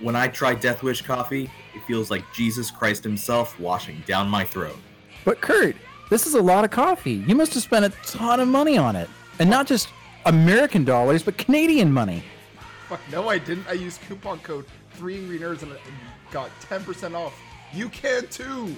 When I try Death Wish Coffee, it feels like Jesus Christ himself washing down my throat. But Kurt, this is a lot of coffee. You must have spent a ton of money on it. And not just American dollars, but Canadian money. Fuck no, I didn't. I used coupon code 3AngryNerds and got 10% off. You can too!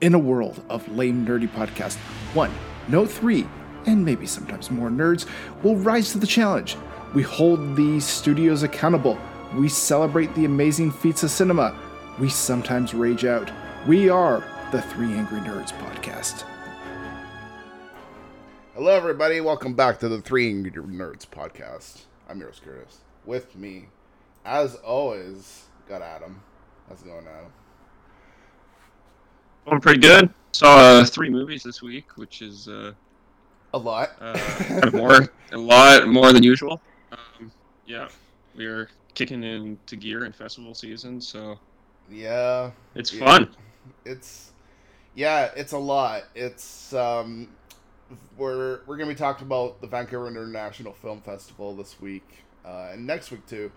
In a world of lame, nerdy podcasts, one, no three, and maybe sometimes more nerds will rise to the challenge. We hold these studios accountable. We celebrate the amazing feats of cinema. We sometimes rage out. We are the Three Angry Nerds Podcast. Hello, everybody. Welcome back to the Three Angry Nerds Podcast. I'm your host, Curtis. With me, as always, got Adam. How's it going, Adam? Going pretty good. Saw three movies this week, which is a lot. a lot more than usual. Yeah, we are kicking into gear in festival season, so yeah, it's fun. It's a lot. It's we're gonna be talking about the Vancouver International Film Festival this week and next week too.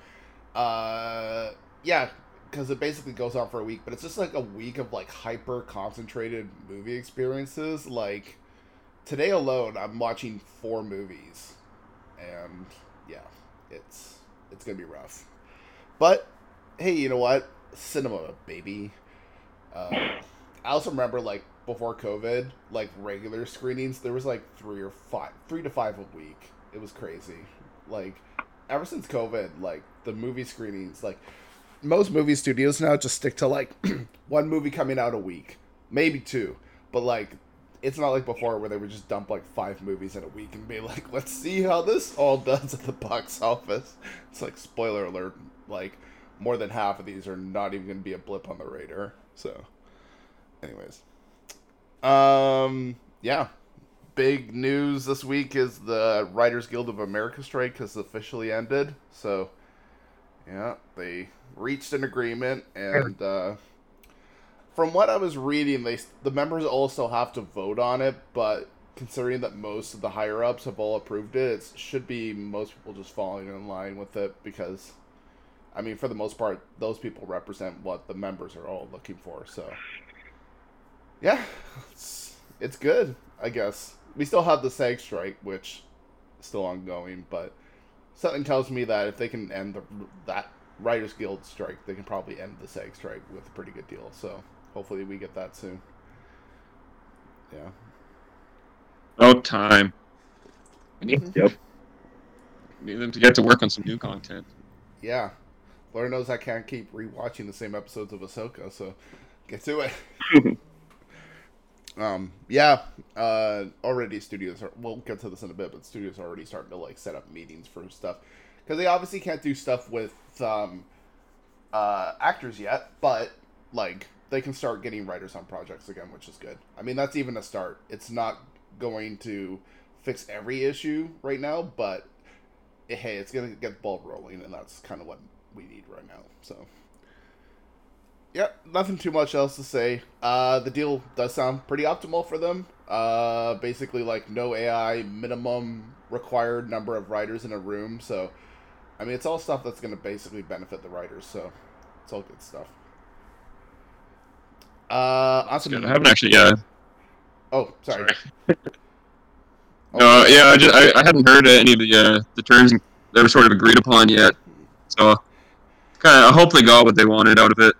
Yeah, because it basically goes on for a week, but it's just like a week of like hyper concentrated movie experiences. Like today alone, I'm watching 4 movies, and yeah, it's gonna be rough. But hey, you know what? Cinema, baby. I also remember like before COVID, like regular screenings, there was like three to five a week. It was crazy. Like ever since COVID, like the movie screenings, like most movie studios now just stick to like one movie coming out a week, maybe two, but like it's not like before where they would just dump like 5 movies in a week and be like, let's see how this all does at the box office. It's like, spoiler alert, like more than half of these are not even going to be a blip on the radar. So anyways, yeah. Big news this week is the Writers Guild of America strike has officially ended. So, yeah, they reached an agreement, and from what I was reading, the members also have to vote on it. But considering that most of the higher ups have all approved it, it should be most people just falling in line with it because, I mean, for the most part, those people represent what the members are all looking for. So, yeah, it's good, I guess. We still have the SAG strike, which is still ongoing, but something tells me that if they can end that Writers Guild strike, they can probably end the SAG strike with a pretty good deal. So hopefully we get that soon. Yeah. Oh, time. We need, need them to get to work on some new content. Yeah. Lord knows I can't keep rewatching the same episodes of Ahsoka, so get to it. Already studios we'll get to this in a bit, but studios are already starting to like set up meetings for stuff because they obviously can't do stuff with actors yet, but like they can start getting writers on projects again, which is good. I mean, that's even a start. It's not going to fix every issue right now, but hey, it's gonna get the ball rolling, and that's kind of what we need right now. So yep, nothing too much else to say. The deal does sound pretty optimal for them. Basically, like, no AI, minimum required number of writers in a room. So, I mean, it's all stuff that's going to basically benefit the writers. So, it's all good stuff. Awesome. I haven't actually, Oh, sorry. I hadn't heard any of the terms that were sort of agreed upon yet. So, kind of, I hope they got what they wanted out of it.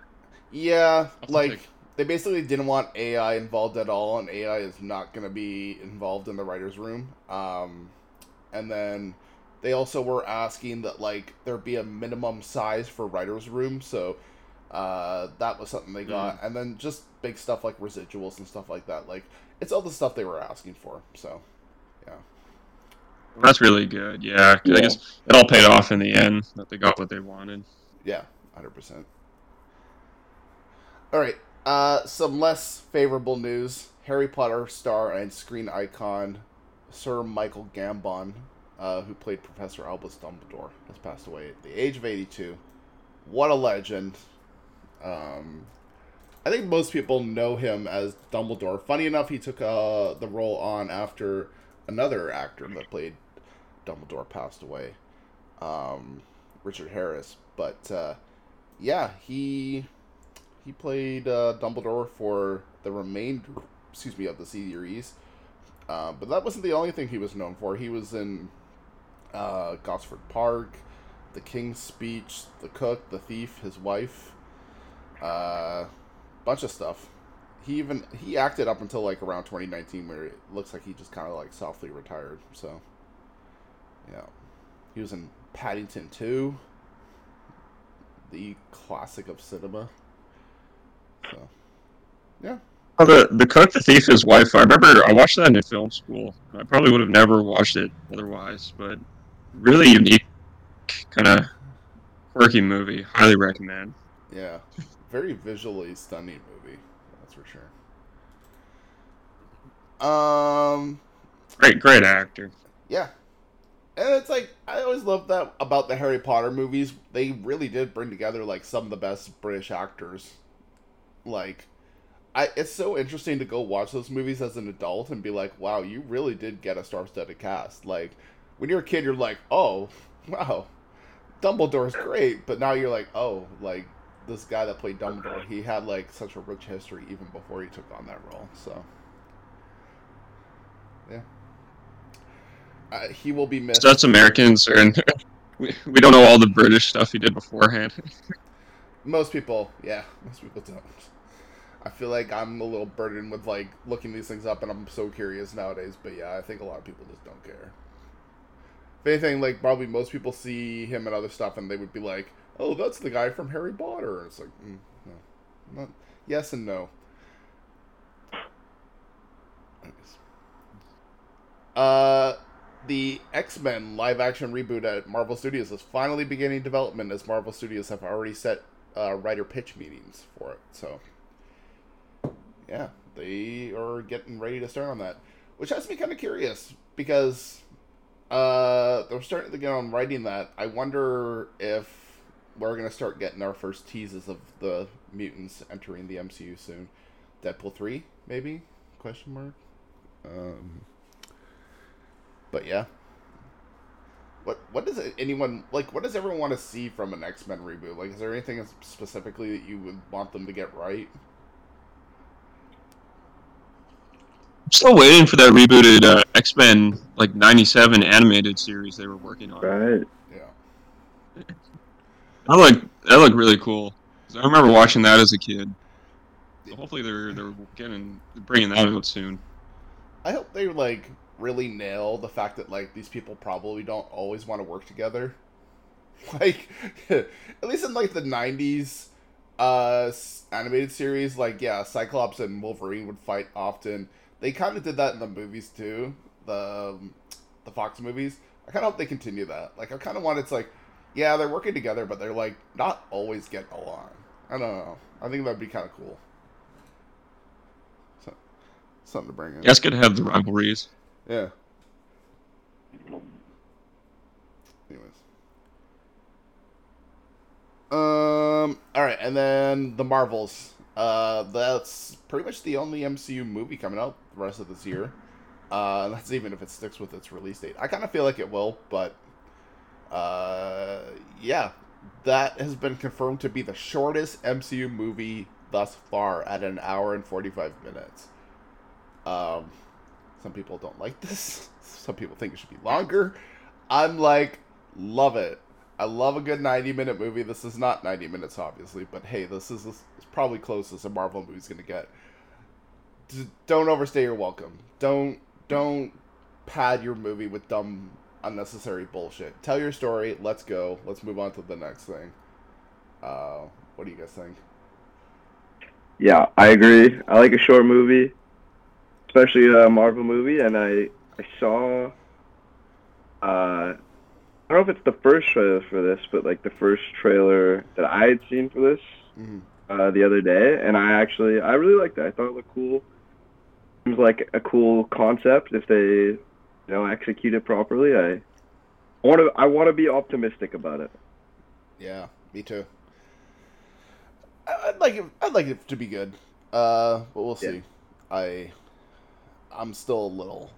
Yeah, like, they basically didn't want AI involved at all, and AI is not going to be involved in the writer's room. And then they also were asking that, like, there be a minimum size for writer's room, so that was something they got. And then just big stuff like residuals and stuff like that. Like, it's all the stuff they were asking for, so, yeah. That's really good. Yeah, yeah. I guess it all paid off in the end that they got what they wanted. Yeah, 100%. All right. Some less favorable news. Harry Potter star and screen icon Sir Michael Gambon, who played Professor Albus Dumbledore, has passed away at the age of 82. What a legend. I think most people know him as Dumbledore. Funny enough, he took the role on after another actor that played Dumbledore passed away, Richard Harris. But yeah, he played Dumbledore for the remainder, of the series. But that wasn't the only thing he was known for. He was in Gosford Park, The King's Speech, The Cook, The Thief, His Wife, bunch of stuff. He acted up until like around 2019, where it looks like he just kind of like softly retired. So yeah, he was in Paddington 2, the classic of cinema. So yeah. Oh, the Cook, The Thief, His Wife. I remember I watched that in film school. I probably would have never watched it otherwise, but really unique, kind of quirky movie. Highly recommend. Yeah, very visually stunning movie. That's for sure. Great actor. Yeah, and it's like I always loved that about the Harry Potter movies. They really did bring together like some of the best British actors. Like, it's so interesting to go watch those movies as an adult and be like, wow, you really did get a star-studded cast. Like, when you're a kid, you're like, oh, wow, Dumbledore's great, but now you're like, oh, like, this guy that played Dumbledore, he had, like, such a rich history even before he took on that role, so. Yeah. He will be missed. That's Americans, and we don't know all the British stuff he did beforehand. Most people don't. I feel like I'm a little burdened with, like, looking these things up, and I'm so curious nowadays, but yeah, I think a lot of people just don't care. If anything, like, probably most people see him and other stuff, and they would be like, oh, that's the guy from Harry Potter. It's like, no. Not, yes and no. The X-Men live-action reboot at Marvel Studios is finally beginning development, as Marvel Studios have already set writer pitch meetings for it. So, yeah, they are getting ready to start on that. Which has me kind of curious, because they're starting to get on writing that. I wonder if we're going to start getting our first teases of the mutants entering the MCU soon. Deadpool 3, maybe? Question mark. But yeah. What does anyone, like, what does everyone want to see from an X-Men reboot? Like, is there anything specifically that you would want them to get right? I'm still waiting for that rebooted X-Men, like, 97 animated series they were working on. Right. Yeah. That looked really cool. I remember watching that as a kid. So hopefully they're bringing that out soon. I hope they like really nail the fact that like these people probably don't always want to work together. Like at least in like the 90s animated series, like yeah, Cyclops and Wolverine would fight often. They kind of did that in the movies too, the Fox movies. I kind of hope they continue that. Like I kind of want it's like. Yeah, they're working together, but they're, like, not always getting along. I don't know. I think that'd be kind of cool. So, something to bring in. Yeah, it's good to have the rivalries. Yeah. Anyways. All right, and then The Marvels. That's pretty much the only MCU movie coming out the rest of this year. That's even if it sticks with its release date. I kind of feel like it will, but... yeah, that has been confirmed to be the shortest MCU movie thus far at an hour and 45 minutes. Some people don't like this. Some people think it should be longer. I'm like, love it. I love a good 90-minute movie. This is not 90 minutes, obviously, but hey, this is probably closest a Marvel movie's gonna get. Don't overstay your welcome. Don't pad your movie with dumb... unnecessary bullshit. Tell your story. Let's go. Let's move on to the next thing. What do you guys think? Yeah, I agree. I like a short movie, especially a Marvel movie. And I saw I don't know if it's the first trailer for this, but like the first trailer that I had seen for this the other day, and I really liked it. I thought it looked cool. It was like a cool concept if they, you know, execute it properly. I want to be optimistic about it. Yeah, me too. I'd like it to be good. But we'll see. Yeah. I'm still a little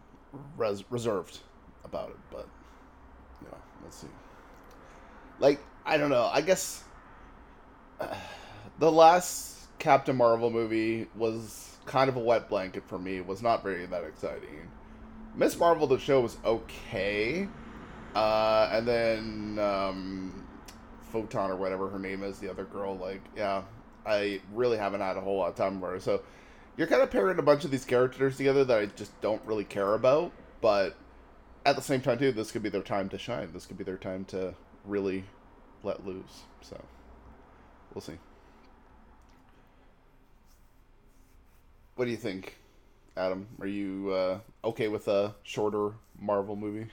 reserved about it, but you know, let's see. Like, I don't know. I guess the last Captain Marvel movie was kind of a wet blanket for me. It was not that exciting. Miss Marvel, the show, was okay. And then Photon or whatever her name is, the other girl, like, yeah, I really haven't had a whole lot of time for her. So you're kind of pairing a bunch of these characters together that I just don't really care about, but at the same time, too, this could be their time to shine. This could be their time to really let loose. So we'll see. What do you think, Adam? Are you okay with a shorter Marvel movie?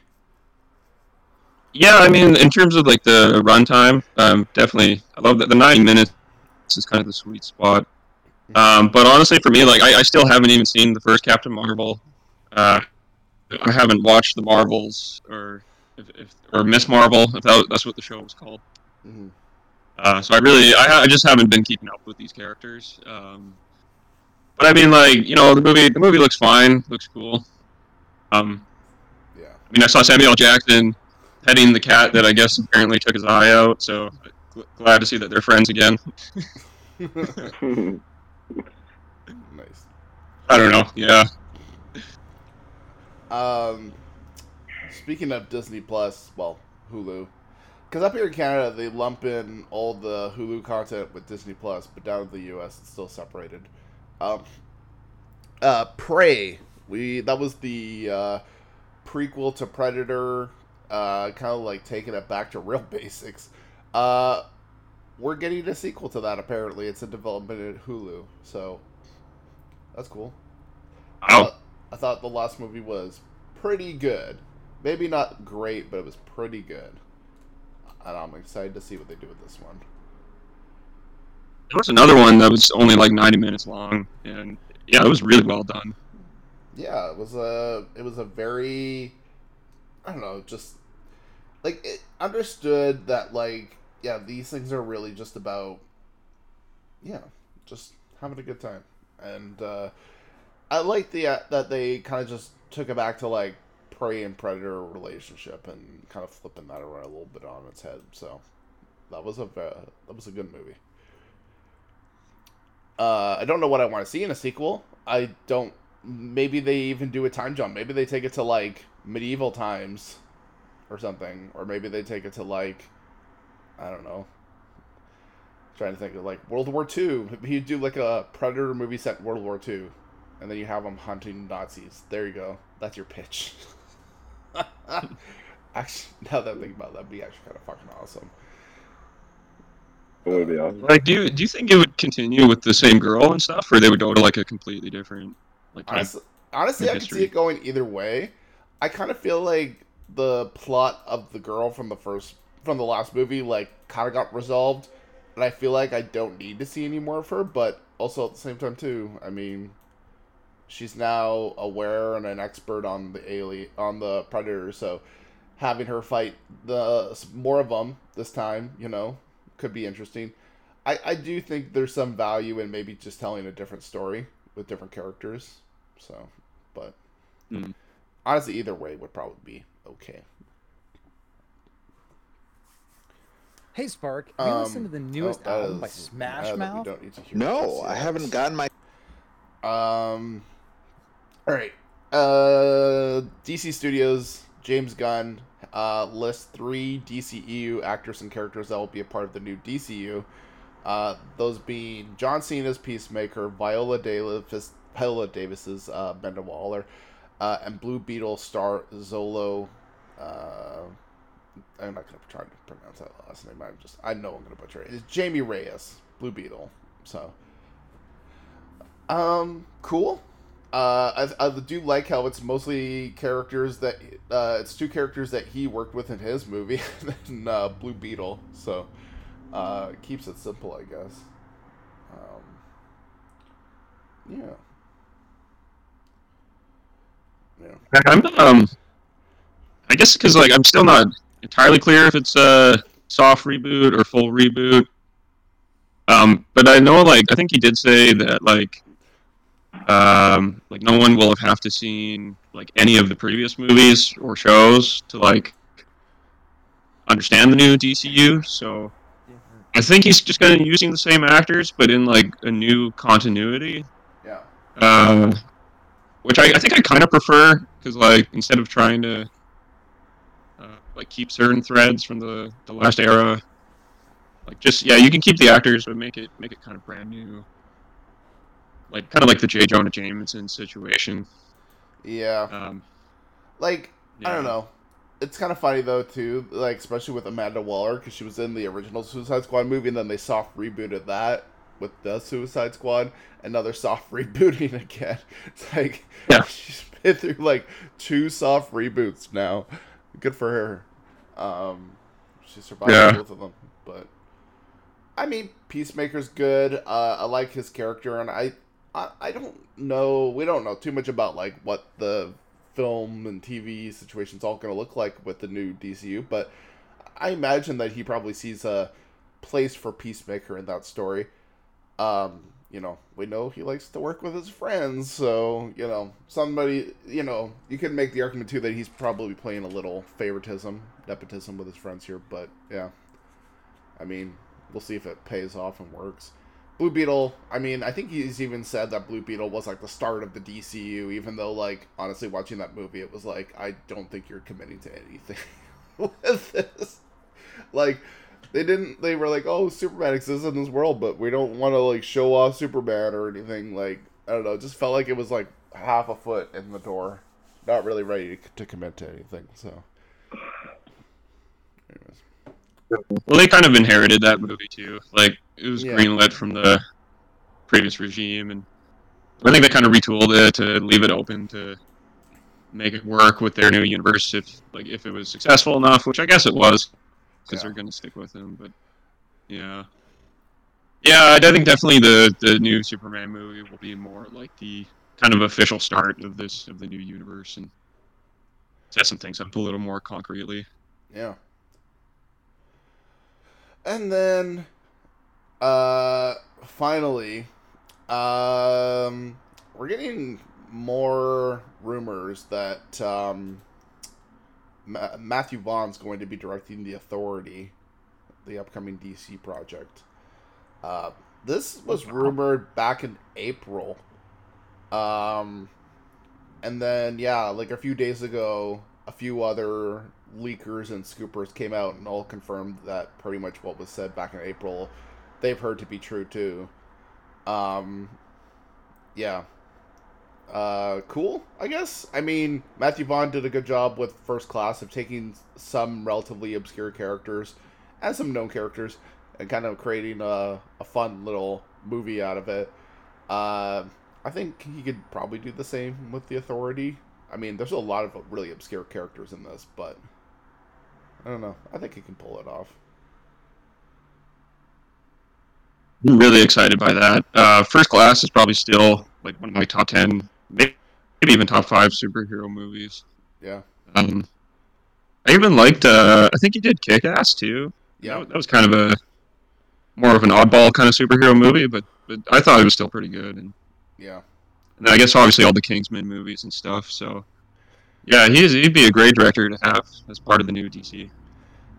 Yeah, I mean, in terms of, like, the runtime, definitely. I love that the 90 minutes is kind of the sweet spot. But honestly, for me, like, I still haven't even seen the first Captain Marvel. I haven't watched The Marvels or Miss Marvel, if that's what the show was called. Mm-hmm. So I just haven't been keeping up with these characters. But I mean, like, you know, the movie looks fine, looks cool. Yeah. I mean, I saw Samuel L. Jackson petting the cat that I guess apparently took his eye out, so glad to see that they're friends again. Nice. I don't know, yeah. Speaking of Disney Plus, well, Hulu, because up here in Canada they lump in all the Hulu content with Disney Plus, but down in the U.S. it's still separated. Prey, that was the prequel to Predator. Kind of like taking it back to real basics. We're getting a sequel to that, apparently. It's in development at Hulu, so that's cool. I thought the last movie was pretty good. Maybe not great, but it was pretty good. And I'm excited to see what they do with this one. There was another one that was only like 90 minutes long, and yeah, it was really well done. Yeah, it was a very... I don't know, just... Like, it understood that, like, yeah, these things are really just about, yeah, just having a good time. And I like that they kind of just took it back to, like, Prey and Predator relationship and kind of flipping that around a little bit on its head. So that was a good movie. I don't know what I want to see in a sequel. I don't... Maybe they even do a time jump. Maybe they take it to, like, medieval times or something. Or maybe they take it to, like, I don't know. I'm trying to think of, like, World War II. You do, like, a Predator movie set in World War II. And then you have them hunting Nazis. There you go. That's your pitch. Actually, now that I think about it, that'd be actually kind of fucking awesome. It would be awesome. Like, do you think it would continue with the same girl and stuff? Or they would go to, like, a completely different... Like honestly, I could see it going either way. I kind of feel like the plot of the girl from the last movie, like, kind of got resolved, and I feel like I don't need to see any more of her. But also at the same time, too, I mean, she's now aware and an expert on the Predator. So having her fight more of them this time, you know, could be interesting. I do think there's some value in maybe just telling a different story with different characters. So, but honestly, either way would probably be okay. Hey, Spark, have you listened to the newest album by Smash Mouth? No, I haven't gotten my... All right. DC Studios, James Gunn, lists 3 DCEU actors and characters that will be a part of the new DCU. Those being John Cena's Peacemaker, Viola Davis's Amanda Waller, and Blue Beetle star Zolo. I'm not going to try to pronounce that last name. I know I'm going to butcher it. It's Jamie Reyes, Blue Beetle. So, cool. I do like how it's mostly characters that it's two characters that he worked with in his movie, and Blue Beetle. So it keeps it simple, I guess. Yeah. I'm I guess because like I'm still not entirely clear if it's a soft reboot or full reboot. But I know like I think he did say that like no one will have to seen like any of the previous movies or shows to like understand the new DCU. So I think he's just kind of using the same actors, but in like a new continuity. Yeah. Which I think I kind of prefer because like instead of trying to like keep certain threads from the last era, like just you can keep the actors but make it kind of brand new. Like kind of like the J. Jonah Jameson situation. Yeah. I don't know. It's kind of funny though too, like especially with Amanda Waller because she was in the original Suicide Squad movie and then they soft rebooted that with the Suicide Squad, another soft rebooting again. It's like she's been through like two soft reboots now. Good for her. She survived both of them, but I mean, Peacemaker's good. I like his character, and I don't know. We don't know too much about like what the film and TV situation's all going to look like with the new DCU, but I imagine that he probably sees a place for Peacemaker in that story. You know, we know he likes to work with his friends, so, you know, somebody, you know, you can make the argument, too, that he's probably playing a little favoritism, nepotism with his friends here, but, yeah. I mean, we'll see if it pays off and works. Blue Beetle, I mean, I think he's even said that Blue Beetle was, like, the start of the DCU, even though, like, honestly, watching that movie, it was like, I don't think you're committing to anything with this. Like... They were like, oh, Superman exists in this world, but we don't want to, like, show off Superman or anything. Like, I don't know. It just felt like it was, like, half a foot in the door. Not really ready to commit to anything, so. Anyways. Well, they kind of inherited that movie, too. Like, it was greenlit from the previous regime, and I think they kind of retooled it to leave it open to make it work with their new universe if it was successful enough, which I guess it was. Because they're going to stick with him, but yeah, I think definitely the new Superman movie will be more like the kind of official start of this of the new universe and set some things up a little more concretely. Yeah. And then, finally, we're getting more rumors that Matthew Vaughn's going to be directing The Authority, the upcoming DC project. This was rumored back in April. And then, like a few days ago, a few other leakers and scoopers came out and all confirmed that pretty much what was said back in April, they've heard to be true too. Cool, I guess. I mean, Matthew Vaughn did a good job with First Class of taking some relatively obscure characters and some known characters and kind of creating a fun little movie out of it. I think he could probably do the same with The Authority. I mean, there's a lot of really obscure characters in this, but I don't know. I think he can pull it off. I'm really excited by that. First Class is probably still like one of my top 10, maybe even top 5 superhero movies. Yeah. I even liked, I think he did Kick-Ass too. Yeah. That was kind of more of an oddball kind of superhero movie, but I thought it was still pretty good. And yeah. And I guess obviously all the Kingsman movies and stuff. So yeah, he'd be a great director to have as part of the new DC.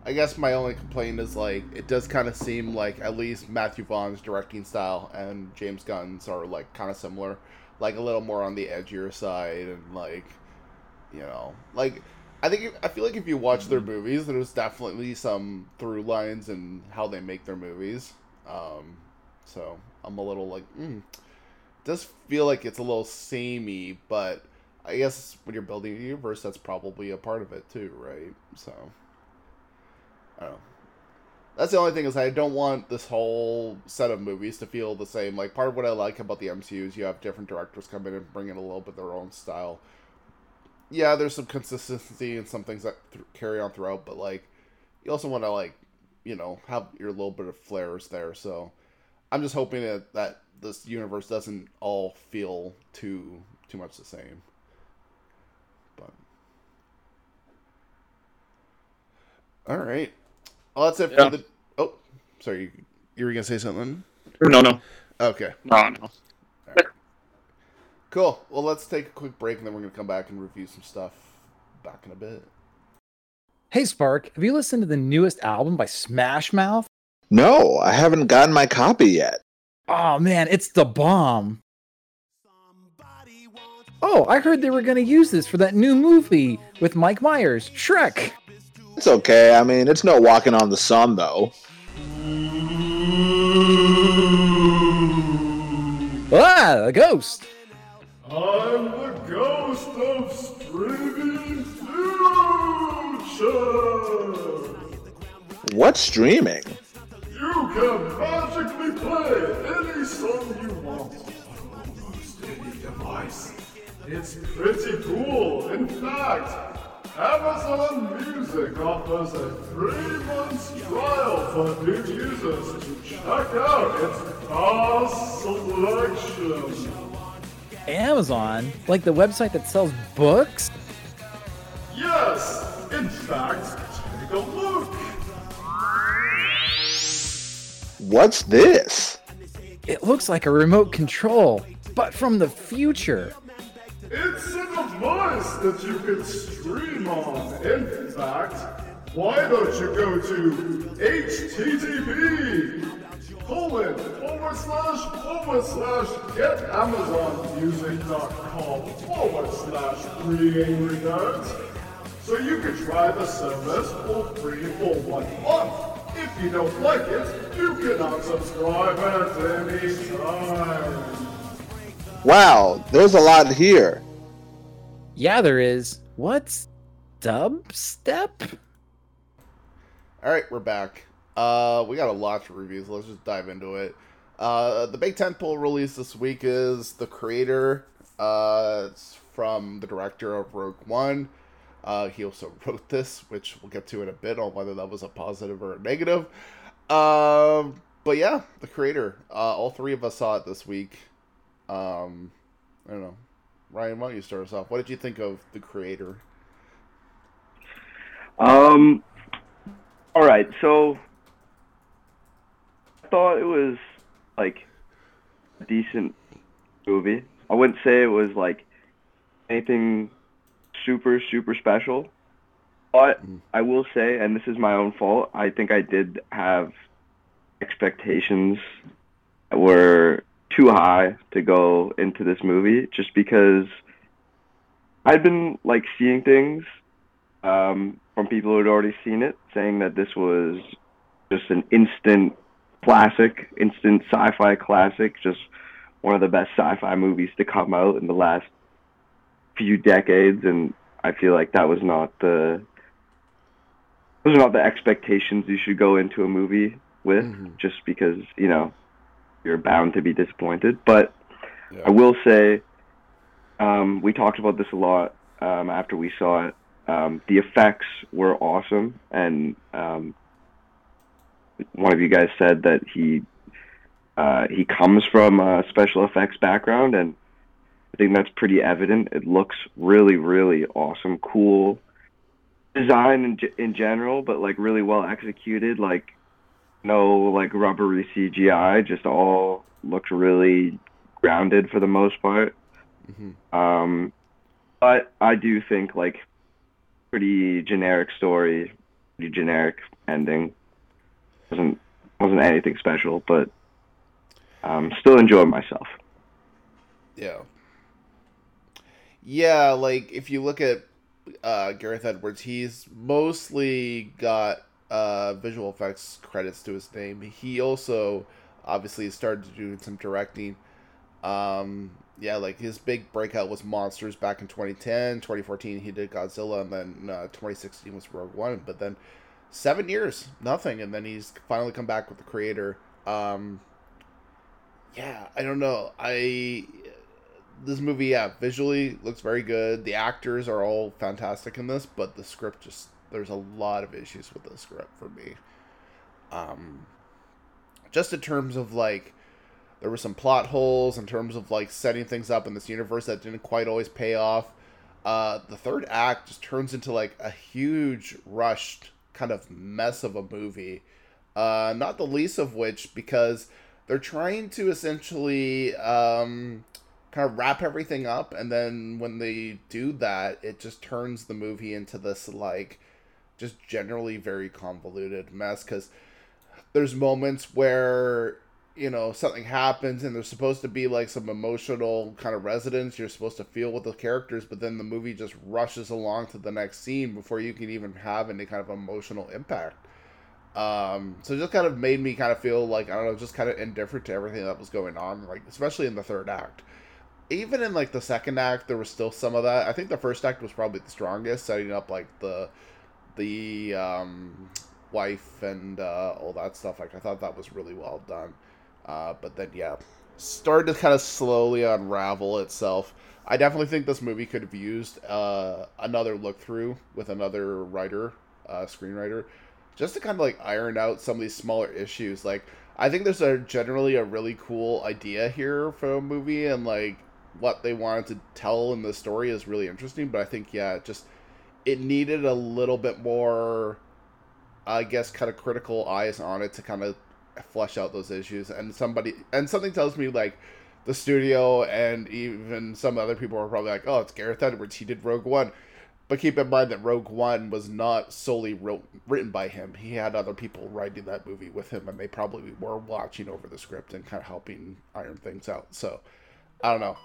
I guess my only complaint is, like, it does kind of seem like at least Matthew Vaughn's directing style and James Gunn's are, like, kind of similar. Like, a little more on the edgier side and, like, you know. Like, I feel like if you watch their movies, there's definitely some through lines in how they make their movies. So, I'm a little, like, It does feel like it's a little samey, but I guess when you're building a universe, that's probably a part of it, too, right? So... I don't know. That's the only thing, is I don't want this whole set of movies to feel the same. Like, part of what I like about the MCU is you have different directors come in and bring in a little bit of their own style. Yeah, there's some consistency and some things that carry on throughout, but, like, you also want to, like, you know, have your little bit of flares there. So I'm just hoping that this universe doesn't all feel too much the same. But all right, well, that's it for the. Oh, sorry, you were gonna say something? No. Okay. No. All right. Cool. Well, let's take a quick break, and then we're gonna come back and review some stuff back in a bit. Hey, Spark, have you listened to the newest album by Smash Mouth? No, I haven't gotten my copy yet. Oh, man, it's the bomb. Oh, I heard they were going to use this for that new movie with Mike Myers, Shrek. It's okay. I mean, it's no Walking on the Sun, though. Ah, the ghost. I'm the ghost of streaming. What's streaming? You can magically play any song you want on almost any device. It's pretty cool. In fact, Amazon Music offers a 3-month trial for new users to check out its vast selection. Amazon? Like the website that sells books? Yes! In fact, take a look. What's this? It looks like a remote control, but from the future. It's a device that you can stream on. In fact, why don't you go to http://getamazonmusic.com/3angrynerds so you can try the service for free for 1 month. If you don't like it, you can unsubscribe at any time. Wow, there's a lot here. Yeah, there is. What's dubstep? Alright, we're back. We got a lot to review, so let's just dive into it. The big tentpole release this week is The Creator. It's from the director of Rogue One. He also wrote this, which we'll get to in a bit on whether that was a positive or a negative. But yeah, The Creator. All three of us saw it this week. I don't know. Ryan, why don't you start us off? What did you think of The Creator? All right, so I thought it was, like, a decent movie. I wouldn't say it was, like, anything super special, but I will say, and this is my own fault, I think I did have expectations that were too high to go into this movie, just because I'd been like seeing things from people who had already seen it, saying that this was just an instant sci-fi classic, just one of the best sci-fi movies to come out in the last few decades, and I feel like that was not the expectations you should go into a movie with, just because, you know, you're bound to be disappointed. But yeah. I will say, we talked about this a lot after we saw it. The effects were awesome, and one of you guys said that he comes from a special effects background, and I think that's pretty evident. It looks really, really awesome, cool design in general, but like really well executed. Like no like rubbery CGI, just all looks really grounded for the most part. Mm-hmm. But I do think like pretty generic story, pretty generic ending. Wasn't anything special, but still enjoyed myself. Yeah. Yeah, like, if you look at Gareth Edwards, he's mostly got visual effects credits to his name. He also, obviously, started doing some directing. Yeah, like, his big breakout was Monsters back in 2010. 2014, he did Godzilla, and then 2016 was Rogue One. But then 7 years, nothing, and then he's finally come back with The Creator. Yeah, I don't know. This movie, yeah, visually looks very good. The actors are all fantastic in this, but the script just, there's a lot of issues with the script for me. Just in terms of, like, there were some plot holes in terms of, like, setting things up in this universe that didn't quite always pay off. The third act just turns into, like, a huge rushed kind of mess of a movie. Not the least of which, because they're trying to essentially kind of wrap everything up, and then when they do that, it just turns the movie into this, like, just generally very convoluted mess, because there's moments where, you know, something happens, and there's supposed to be, like, some emotional kind of resonance you're supposed to feel with the characters, but then the movie just rushes along to the next scene before you can even have any kind of emotional impact. So it just kind of made me kind of feel like, I don't know, just kind of indifferent to everything that was going on, like, especially in the third act. Even in, like, the second act, there was still some of that. I think the first act was probably the strongest, setting up, like, the wife and all that stuff. Like, I thought that was really well done. But then, yeah, started to kind of slowly unravel itself. I definitely think this movie could have used another look-through with another writer, screenwriter, just to kind of, like, iron out some of these smaller issues. Like, I think there's generally a really cool idea here for a movie, and, like, what they wanted to tell in the story is really interesting, but I think, yeah, just, it needed a little bit more, I guess, kind of critical eyes on it to kind of flesh out those issues, and something tells me, like, the studio and even some other people are probably like, oh, it's Gareth Edwards, he did Rogue One. But keep in mind that Rogue One was not solely written by him. He had other people writing that movie with him, and they probably were watching over the script and kind of helping iron things out. So, I don't know.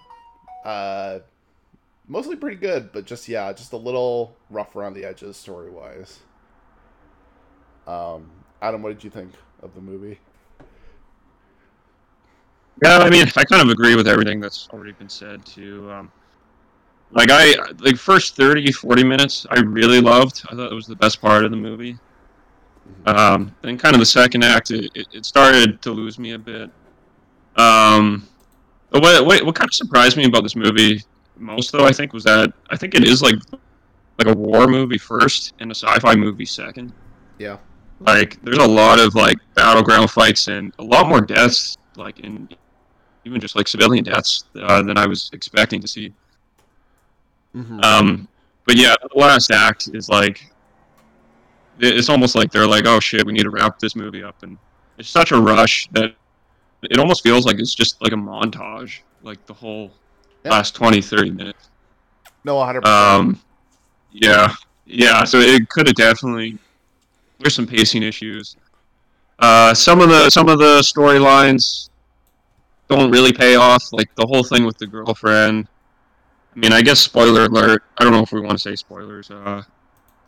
Mostly pretty good, but just, yeah, just a little rough around the edges story-wise. Adam, what did you think of the movie? Yeah, I mean, I kind of agree with everything that's already been said, too. Like, the first 30, 40 minutes, I really loved. I thought it was the best part of the movie. Then kind of the second act, it started to lose me a bit. But what kind of surprised me about this movie most, though, I think, was that I think it is, like a war movie first and a sci-fi movie second. Yeah. Like, there's a lot of, like, battleground fights and a lot more deaths, like, in even just, like, civilian deaths than I was expecting to see. Mm-hmm. But yeah, the last act is like, it's almost like they're like, oh shit, we need to wrap this movie up, and it's such a rush that it almost feels like it's just like a montage, like the whole last 20-30 minutes. No, 100%. Yeah, so it could have definitely, there's some pacing issues. Some of the storylines don't really pay off, like the whole thing with the girlfriend. I mean, I guess spoiler alert. I don't know if we want to say spoilers.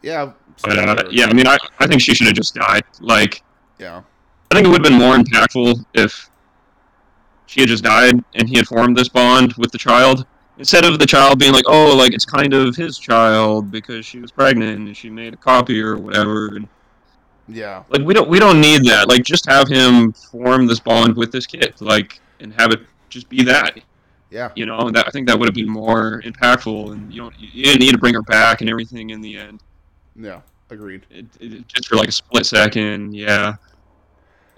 Yeah. I mean, I think she should have just died. Like, yeah, I think it would have been more impactful if she had just died and he had formed this bond with the child instead of the child being like, oh, like it's kind of his child because she was pregnant and she made a copy or whatever. And, yeah, like we don't need that. Like, just have him form this bond with this kid, like, and have it just be that. Yeah, you know, I think that would have been more impactful, and you didn't need to bring her back and everything in the end. Yeah, agreed. It just for like a split second, yeah.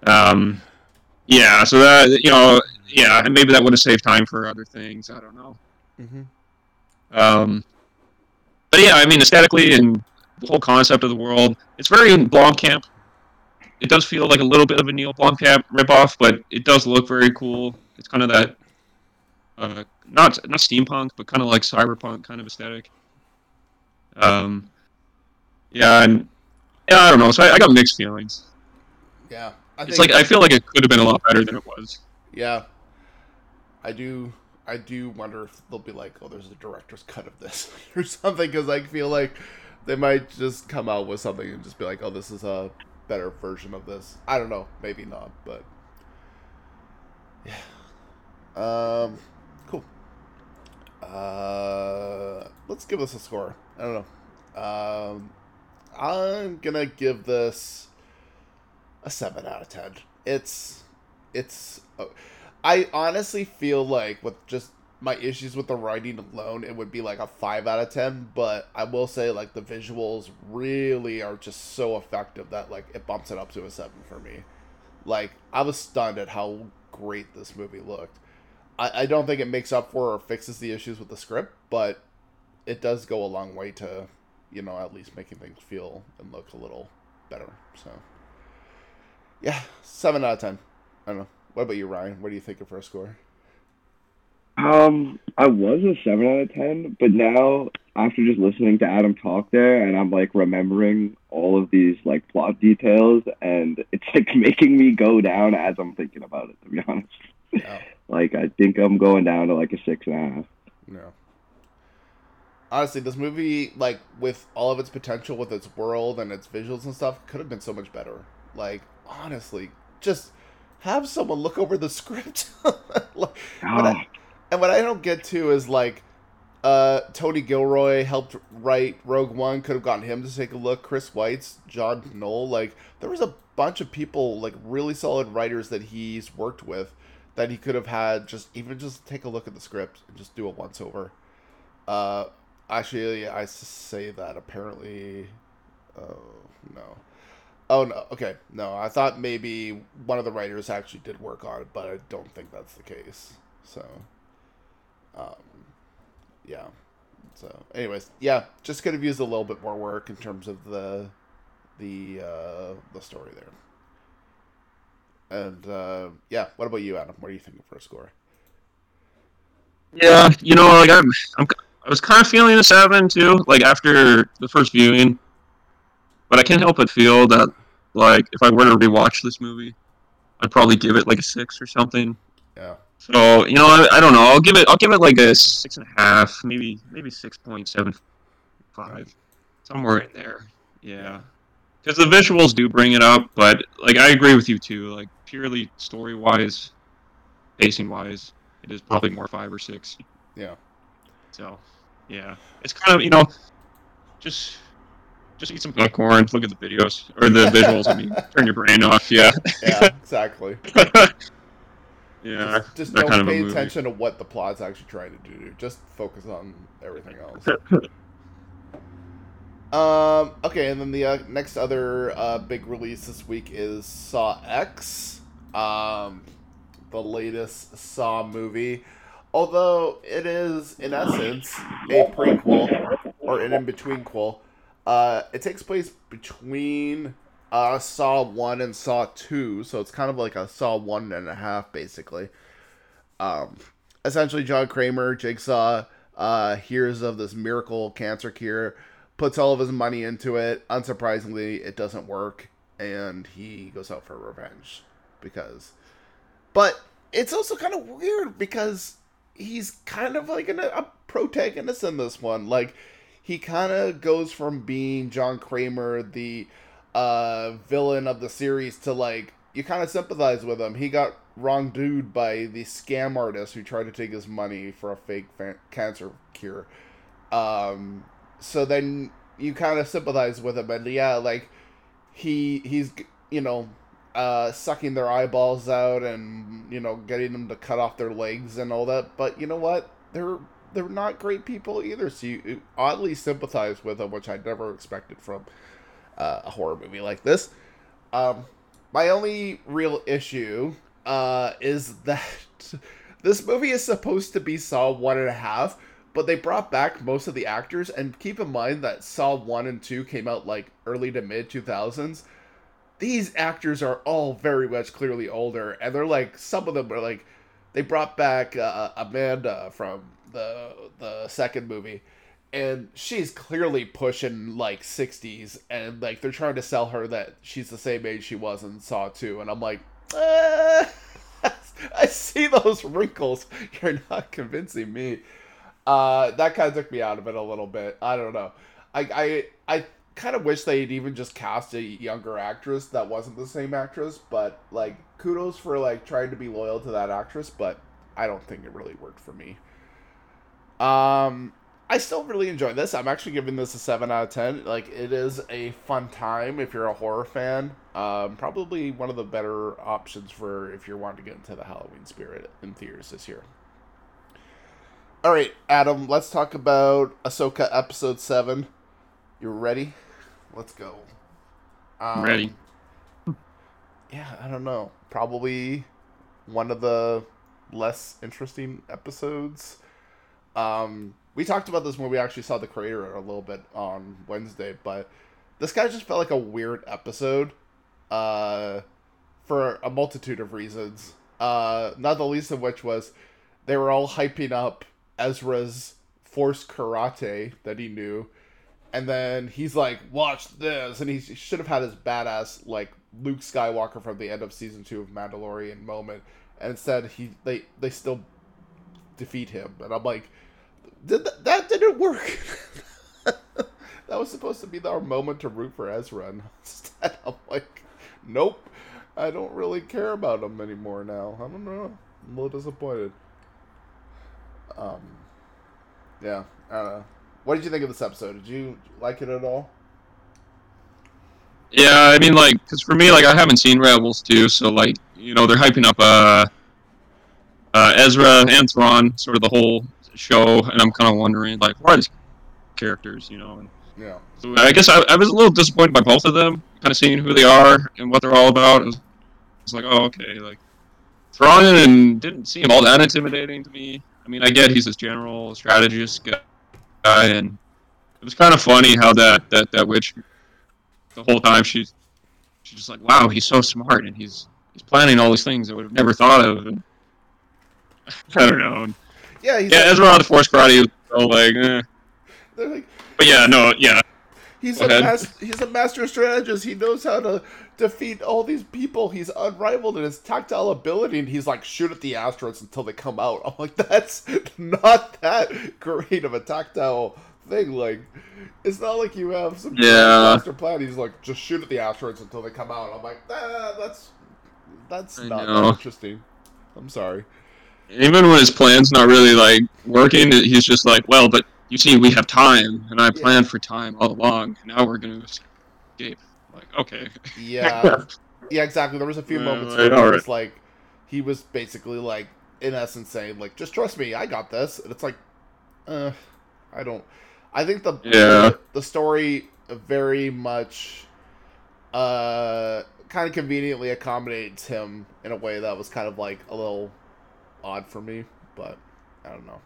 Yeah. So that, you know, yeah, and maybe that would have saved time for other things. I don't know. Mm-hmm. But yeah, I mean, aesthetically and the whole concept of the world, it's very Blomkamp. It does feel like a little bit of a Neil Blomkamp ripoff, but it does look very cool. It's kind of that. Not steampunk, but kind of like cyberpunk kind of aesthetic. Yeah, I don't know. So I got mixed feelings. Yeah, it's like I feel like it could have been a lot better than it was. Yeah, I do wonder if they'll be like, oh, there's a director's cut of this or something, because I feel like they might just come out with something and just be like, oh, this is a better version of this. I don't know, maybe not, but yeah. Cool. Let's give this a score. I don't know. I'm gonna give this a 7 out of 10. It's. I honestly feel like with just my issues with the writing alone, it would be like a 5 out of 10. But I will say, like, the visuals really are just so effective that, like, it bumps it up to a 7 for me. Like, I was stunned at how great this movie looked. I don't think it makes up for or fixes the issues with the script, but it does go a long way to, you know, at least making things feel and look a little better. So, yeah, 7 out of 10. I don't know. What about you, Ryan? What do you think of her score? I was a 7 out of 10, but now, after just listening to Adam talk there, and I'm, like, remembering all of these, like, plot details, and it's, like, making me go down as I'm thinking about it, to be honest. Yeah. Like, I think I'm going down to, like, a 6.5. No. Honestly, this movie, like, with all of its potential, with its world and its visuals and stuff, could have been so much better. Like, honestly, just have someone look over the script. Like, and what I don't get to is, like, Tony Gilroy helped write Rogue One, could have gotten him to take a look, Chris Weitz, John Knoll, like, there was a bunch of people, like, really solid writers that he's worked with that he could have had just take a look at the script and just do a once-over. Actually, I say that apparently... Oh, no. Okay, no. I thought maybe one of the writers actually did work on it, but I don't think that's the case. So, yeah. So, anyways, yeah, just could have used a little bit more work in terms of the story there. And, yeah, what about you, Adam? What do you think of her score? Yeah, you know, like, I was kind of feeling a 7, too, like, after the first viewing. But I can't help but feel that, like, if I were to rewatch this movie, I'd probably give it, like, a 6 or something. Yeah. So, you know, I don't know. I'll give it, like, a 6.5, maybe 6.75. Right. Somewhere in there. Yeah. Because the visuals do bring it up, but, like, I agree with you, too. Like, purely story-wise, pacing-wise, it is probably more 5 or 6. Yeah. So, yeah. It's kind of, you know, just eat some popcorn, look at the videos, or the visuals, I mean, turn your brain off, yeah. Yeah, exactly. Yeah. Just don't pay attention to what the plot's actually trying to do. Just focus on everything else. Okay, and then the next other big release this week is Saw X, the latest Saw movie. Although it is, in essence, a prequel, or an in-betweenquel. It takes place between Saw 1 and Saw 2, so it's kind of like a Saw 1.5, basically. Essentially, John Kramer, Jigsaw, hears of this miracle cancer cure, puts all of his money into it. Unsurprisingly, it doesn't work, and he goes out for revenge. But it's also kind of weird because he's kind of like a protagonist in this one. Like, he kind of goes from being John Kramer, the villain of the series, to, like, you kind of sympathize with him. He got wrongdoed by the scam artist who tried to take his money for a fake cancer cure. So then you kind of sympathize with him, and yeah, like, he's, you know, sucking their eyeballs out and, you know, getting them to cut off their legs and all that. But you know what? They're not great people either. So you oddly sympathize with them, which I never expected from a horror movie like this. My only real issue is that this movie is supposed to be Saw 1.5, but they brought back most of the actors. And keep in mind that Saw 1 and 2 came out like early to mid 2000s. These actors are all very much clearly older, and they're like, some of them are like, they brought back Amanda from the second movie, and she's clearly pushing like 60s, and like they're trying to sell her that she's the same age she was in Saw 2, and I'm like, I see those wrinkles. You're not convincing me. That kind of took me out of it a little bit. I don't know. I kind of wish they'd even just cast a younger actress that wasn't the same actress, but, like, kudos for, like, trying to be loyal to that actress, but I don't think it really worked for me. I still really enjoyed this. I'm actually giving this a 7 out of 10. Like, it is a fun time if you're a horror fan. Probably one of the better options for if you're wanting to get into the Halloween spirit in theaters this year. All right, Adam, let's talk about Ahsoka Episode 7. You ready? Let's go. I'm ready. Yeah, I don't know. Probably one of the less interesting episodes. We talked about this when we actually saw The Creator a little bit on Wednesday, but this guy just felt like a weird episode for a multitude of reasons. Not the least of which was they were all hyping up Ezra's force karate that he knew, and then he's like, watch this, and he should have had his badass, like, Luke Skywalker from the end of Season 2 of Mandalorian moment, and instead they still defeat him, and I'm like... That didn't work. That was supposed to be our moment to root for Ezra, and instead I'm like, nope, I don't really care about him anymore now. I don't know. I'm a little disappointed. Yeah, I don't know. What did you think of this episode? Did you like it at all? Yeah, I mean, like, because for me, like, I haven't seen Rebels 2, so, like, you know, they're hyping up Ezra and Thrawn, sort of the whole... show, and I'm kind of wondering, like, who are these characters, you know? And yeah. So I guess I was a little disappointed by both of them, kind of seeing who they are and what they're all about. It was like, oh, okay, like, Thrawn and didn't seem all that intimidating to me. I mean, I get he's this general strategist guy, and it was kind of funny how that witch, the whole time, she's just like, wow, he's so smart, and he's planning all these things I would have never thought of. And, I don't know. And, yeah, he's Ezra on the Force Karate, so like, eh. They're like, but yeah, no, yeah. He's a master strategist. He knows how to defeat all these people. He's unrivaled in his tactile ability, and he's like, shoot at the asteroids until they come out. I'm like, that's not that great of a tactile thing. Like, it's not like you have some master plan. He's like, just shoot at the asteroids until they come out. I'm like, that's not that interesting. I'm sorry. Even when his plan's not really, like, working, he's just like, well, but you see, we have time, and I planned for time all along, and now we're going to escape. Like, okay. Yeah. Yeah, exactly. There was a few moments where it was like, he was basically, like, in essence saying, like, just trust me, I got this. And it's like, I don't... I think the story very much kind of conveniently accommodates him in a way that was kind of, like, a little... odd for me, but I don't know.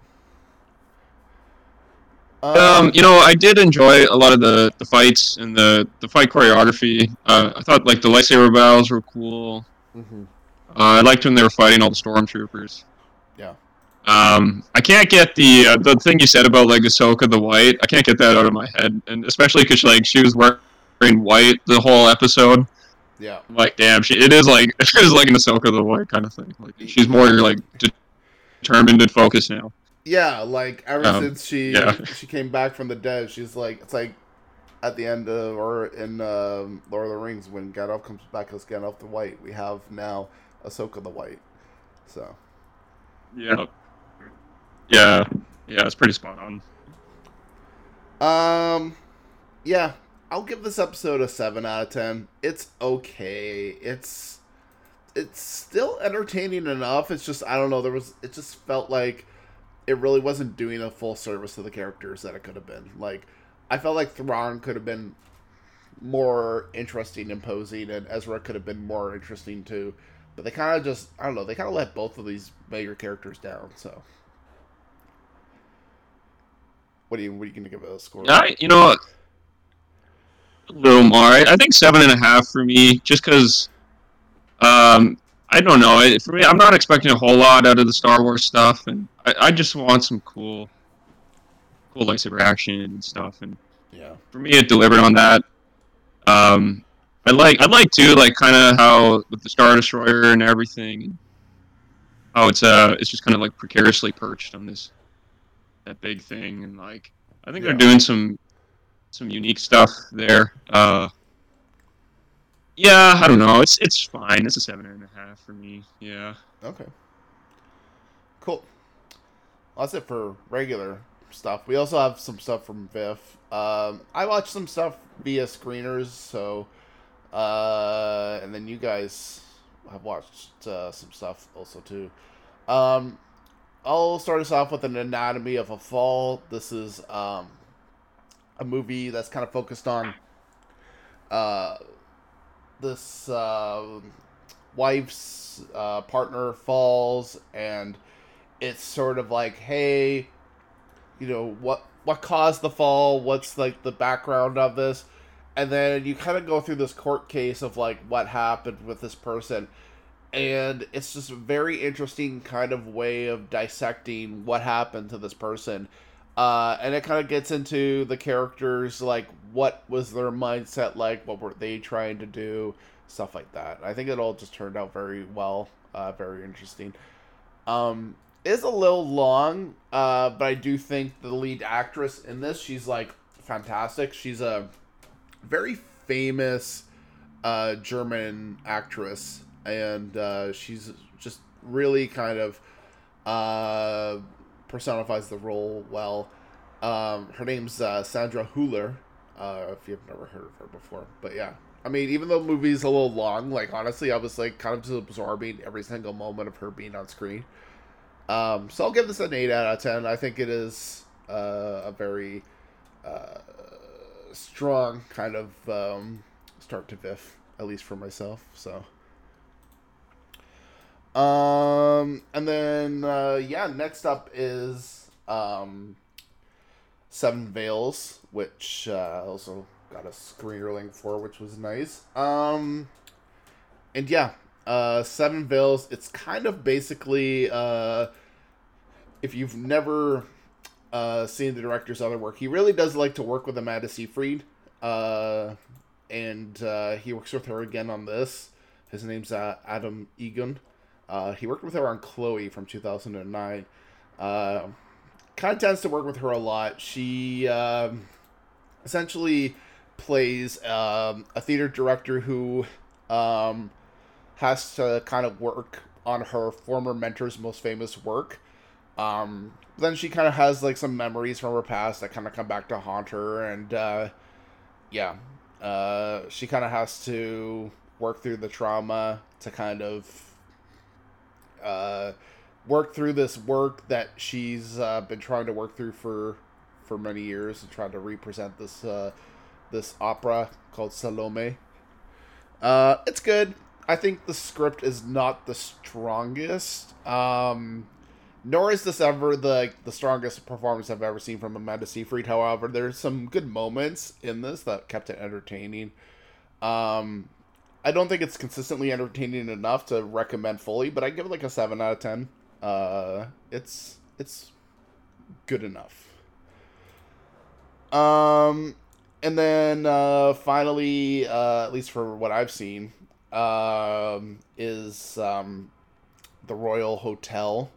You know, I did enjoy a lot of the fights and the fight choreography. I thought, like, the lightsaber battles were cool. Mm-hmm. I liked when they were fighting all the stormtroopers. Yeah. I can't get the thing you said about, like, Ahsoka the white. I can't get that out of my head, and especially because, like, she was wearing white the whole episode. Yeah. Like, damn, it is like an Ahsoka the White kind of thing. Like, she's more, like, determined and focused now. Yeah, like, ever since she came back from the dead, she's like, it's like at the end of, or in Lord of the Rings, when Gandalf comes back as Gandalf the White, we have now Ahsoka the White. So. Yeah. Yeah. Yeah, it's pretty spot on. Yeah. I'll give this episode a 7 out of 10. It's okay. It's still entertaining enough. It's just, I don't know, it just felt like it really wasn't doing a full service to the characters that it could have been. Like, I felt like Thrawn could have been more interesting and posing, and Ezra could have been more interesting too. But they kind of just, I don't know, they kind of let both of these major characters down, so. What are you going to give it a score? You know what? A little more. I think 7.5 for me, just because, I don't know. For me, I'm not expecting a whole lot out of the Star Wars stuff, and I just want some cool lightsaber action and stuff. And yeah, for me, it delivered on that. I like too, like, kind of how with the Star Destroyer and everything, how it's just kind of like precariously perched on that big thing, and like I think they're doing some unique stuff there. I don't know. It's fine. It's a 7.5 for me. Yeah. Okay. Cool. Well, that's it for regular stuff. We also have some stuff from Viff. I watched some stuff via screeners, so... and then you guys have watched some stuff also, too. I'll start us off with An Anatomy of a Fall. This is a movie that's kind of focused on this wife's partner falls, and it's sort of like, hey, you know, what caused the fall? What's like the background of this? And then you kind of go through this court case of like what happened with this person. And it's just a very interesting kind of way of dissecting what happened to this person. And it kind of gets into the characters, like what was their mindset like, what were they trying to do, stuff like that. I think it all just turned out very well, very interesting. It's a little long, but I do think the lead actress in this, she's like fantastic. She's a very famous German actress, and she's just really kind of personifies the role well. Her name's Sandra Hüller, if you've never heard of her before. But yeah, I mean, even though the movie's a little long, like honestly I was like kind of just absorbing every single moment of her being on screen. So I'll give this an 8 out of 10. I think it is a very strong kind of start to Viff, at least for myself. So and then next up is Seven Veils, which also got a screener link for, which was nice. Seven Veils, it's kind of basically if you've never seen the director's other work, he really does like to work with Amanda Seyfried, and he works with her again on this. His name's Adam Egan. He worked with her on Chloe from 2009. Kind of tends to work with her a lot. She essentially plays a theater director who has to kind of work on her former mentor's most famous work. Then she kind of has like some memories from her past that kind of come back to haunt her, and she kind of has to work through the trauma to kind of work through this work that she's been trying to work through for many years, and trying to represent this this opera called Salome. It's good. I think the script is not the strongest. Nor is this ever the strongest performance I've ever seen from Amanda Seyfried. However, there's some good moments in this that kept it entertaining. I don't think it's consistently entertaining enough to recommend fully, but I give it like a 7 out of 10. It's good enough. And then finally, at least for what I've seen, is The Royal Hotel.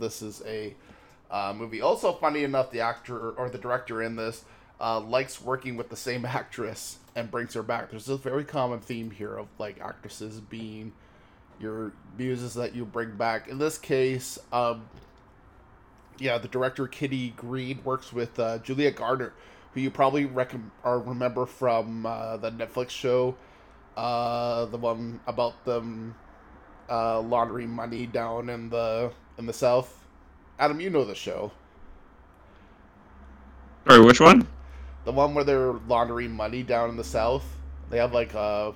This is a movie. Also, funny enough, the actor or the director in this likes working with the same actress and brings her back. There's this very common theme here of like actresses being your muses that you bring back. In this case, the director Kitty Green works with Julia Garner, who you probably remember from the Netflix show, the one about them laundering money down in the South. Adam, you know the show. Sorry, which one? The one where they're laundering money down in the South. They have like a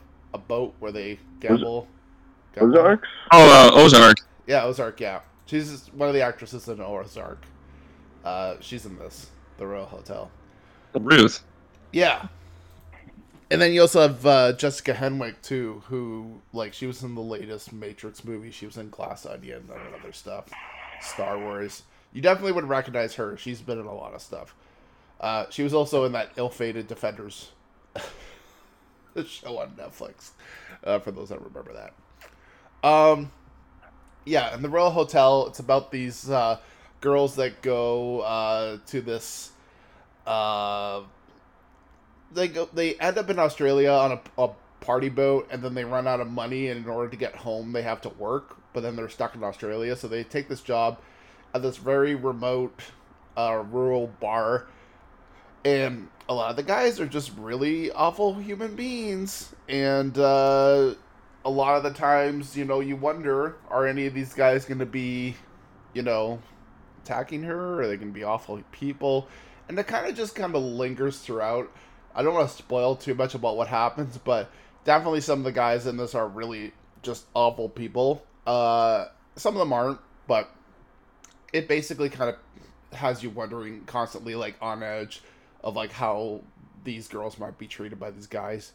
boat where they gamble. Ozark? Ozark. Yeah, Ozark, yeah. She's one of the actresses in Ozark. She's in this, The Royal Hotel. Ruth. Yeah. And then you also have Jessica Henwick, too, who, like, she was in the latest Matrix movie. She was in Glass Onion and other stuff. Star Wars. You definitely would recognize her. She's been in a lot of stuff. She was also in that ill-fated Defenders show on Netflix, for those that remember that. And The Royal Hotel, it's about these girls that go to this... They end up in Australia on a party boat, and then they run out of money, and in order to get home, they have to work, but then they're stuck in Australia, so they take this job at this very remote rural bar, and a lot of the guys are just really awful human beings, and a lot of the times, you know, you wonder, are any of these guys going to be, you know, attacking her, or are they going to be awful people? And it kind of lingers throughout. I don't want to spoil too much about what happens, but definitely some of the guys in this are really just awful people. Some of them aren't, but it basically kind of has you wondering constantly, like, on edge of, like, how these girls might be treated by these guys.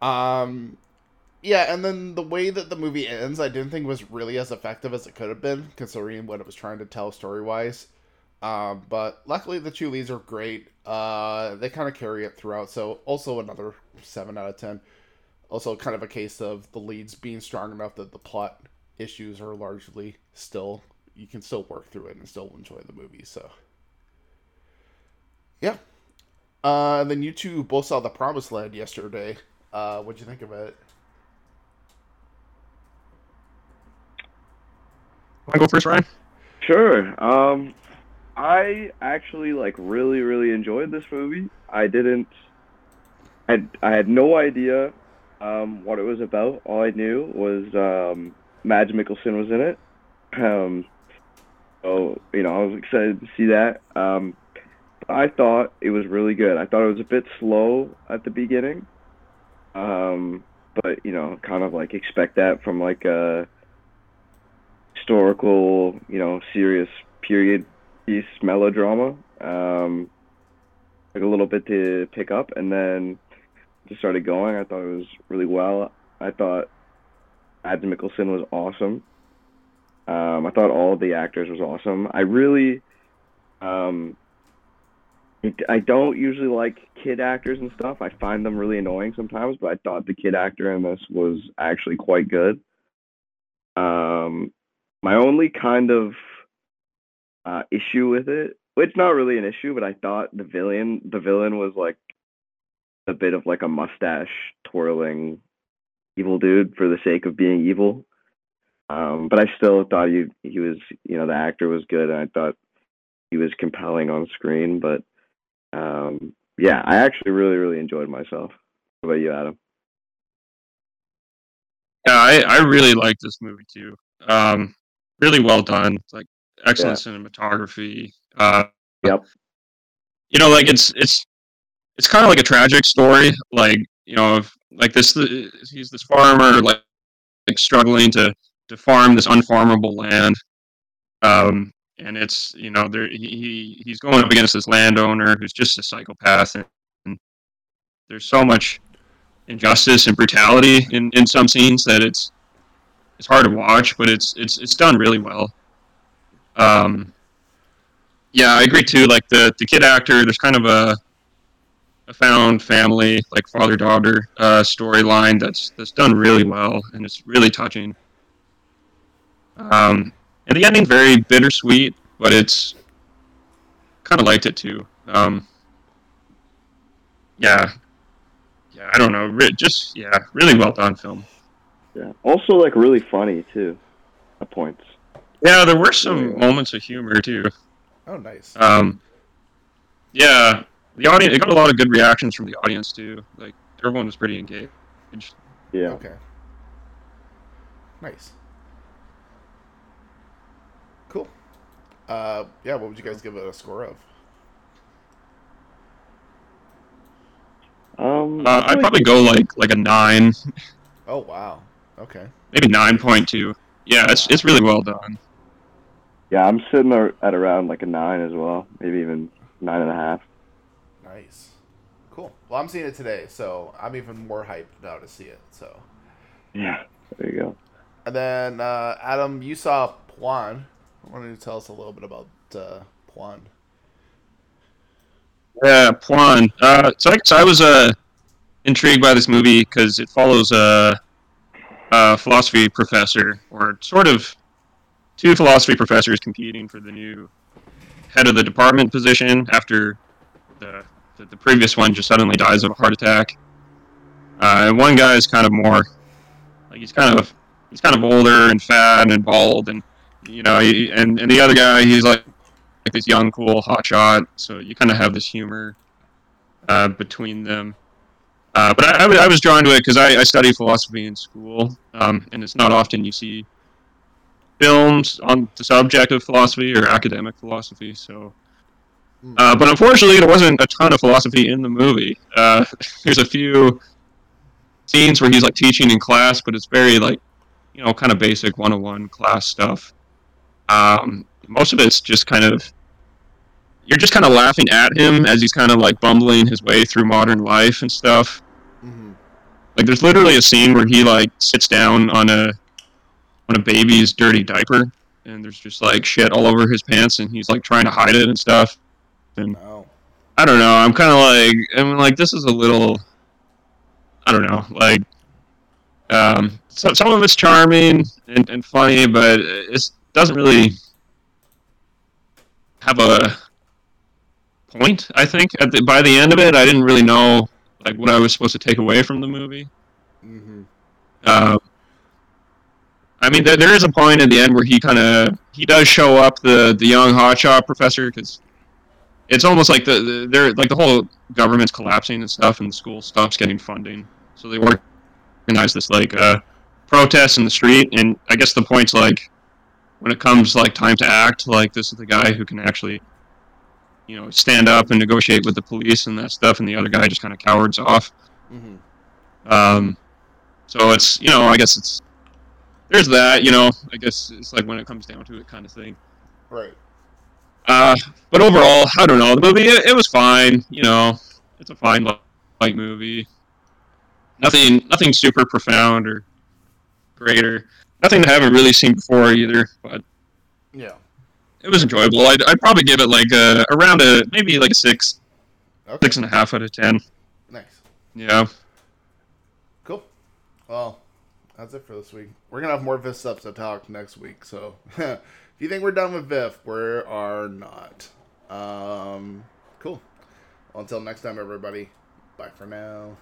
Yeah, and then the way that the movie ends, I didn't think was really as effective as it could have been, considering what it was trying to tell story-wise. But luckily, the two leads are great. They kind of carry it throughout, so also another 7 out of 10. Also kind of a case of the leads being strong enough that the plot issues are largely still... you can still work through it and still enjoy the movie, so... yeah. And then you two both saw The Promised Land yesterday. What'd you think of it? Want to go first, Ryan? Sure. I actually, really, really enjoyed this movie. I had no idea what it was about. All I knew was Mads Mikkelsen was in it. I was excited to see that. I thought it was really good. I thought it was a bit slow at the beginning. But, kind of, expect that from, a historical, serious period piece melodrama. A little bit to pick up, and then just started going. I thought it was really well. I thought Mads Mikkelsen was awesome. I thought all of the actors was awesome. I really... I don't usually like kid actors and stuff. I find them really annoying sometimes, but I thought the kid actor in this was actually quite good. My only kind of issue with it, it's not really an issue, but I thought the villain was a bit of a mustache twirling evil dude for the sake of being evil. But I still thought he was, the actor was good, and I thought he was compelling on screen. But yeah, I actually really, really enjoyed myself. What about you, Adam? Yeah, I really liked this movie too. Really well done. Excellent cinematography. Yep. It's kind of like a tragic story. He's this farmer, struggling to farm this unfarmable land. And it's, he's going up against this landowner who's just a psychopath. And there's so much injustice and brutality in some scenes that it's hard to watch, but it's done really well. Yeah, I agree too. The kid actor, there's kind of a found family, father-daughter storyline that's done really well, and it's really touching. And the ending very bittersweet, but it's kind of liked it too. I don't know. Really well done film. Yeah. Also, really funny too, at points. Yeah, there were some moments of humor too. Oh, nice. Yeah, the audience. It got a lot of good reactions from the audience too. Everyone was pretty engaged. Yeah. Okay. Nice. Cool. What would you guys give it a score of? I'd probably go a 9. Oh wow. Okay. Maybe 9.2. Yeah, it's really well done. Yeah, I'm sitting at around a 9 as well, maybe even 9.5. Nice. Cool. Well, I'm seeing it today, so I'm even more hyped now to see it. So. Yeah. There you go. And then Adam, you saw Juan. I wanted to tell us a little bit about Juan. Yeah, Juan. So I was intrigued by this movie because it follows a philosophy professor, or sort of two philosophy professors competing for the new head of the department position after the previous one just suddenly dies of a heart attack. And one guy is kind of more he's kind of older and fat and bald, and the other guy, he's like this young, cool hotshot. So you kind of have this humor between them. But I was drawn to it because I studied philosophy in school, and it's not often you see films on the subject of philosophy or academic philosophy. So, but unfortunately, there wasn't a ton of philosophy in the movie. There's a few scenes where he's like teaching in class, but it's very like, you know, kind of basic 101 class stuff. Most of it's just kind of, you're just kind of laughing at him as he's kind of like bumbling his way through modern life and stuff. Mm-hmm. Like there's literally a scene where he like sits down on a baby's dirty diaper, and there's just like shit all over his pants, and he's like trying to hide it and stuff. And wow. I don't know. I'm kind of like, this is a little, I don't know, like, so some of it's charming and funny, but it doesn't really have a point, I think. By the end of it, I didn't really know like what I was supposed to take away from the movie. Mm-hmm. I mean, there is a point at the end where he does show up the young hotshot professor, because it's almost like the whole government's collapsing and stuff, and the school stops getting funding, so they organize this like protest in the street, and I guess the point's like, when it comes like time to act, like this is the guy who can actually, you know, stand up and negotiate with the police and that stuff, and the other guy just kind of cowers off. Mm-hmm. So it's, you know, I guess it's, there's that, you know, I guess it's like when it comes down to it kind of thing. Right. But overall, I don't know, the movie, it was fine, you know, it's a fine light movie. Nothing super profound or great, or nothing I haven't really seen before either, but yeah, it was enjoyable. I'd probably give it like around a 6, okay. 6.5 out of 10. Nice. Yeah. Cool. Well, that's it for this week. We're gonna have more Viv Subs to talk next week. So if you think we're done with Viv, we are not. Cool. Well, until next time, everybody. Bye for now.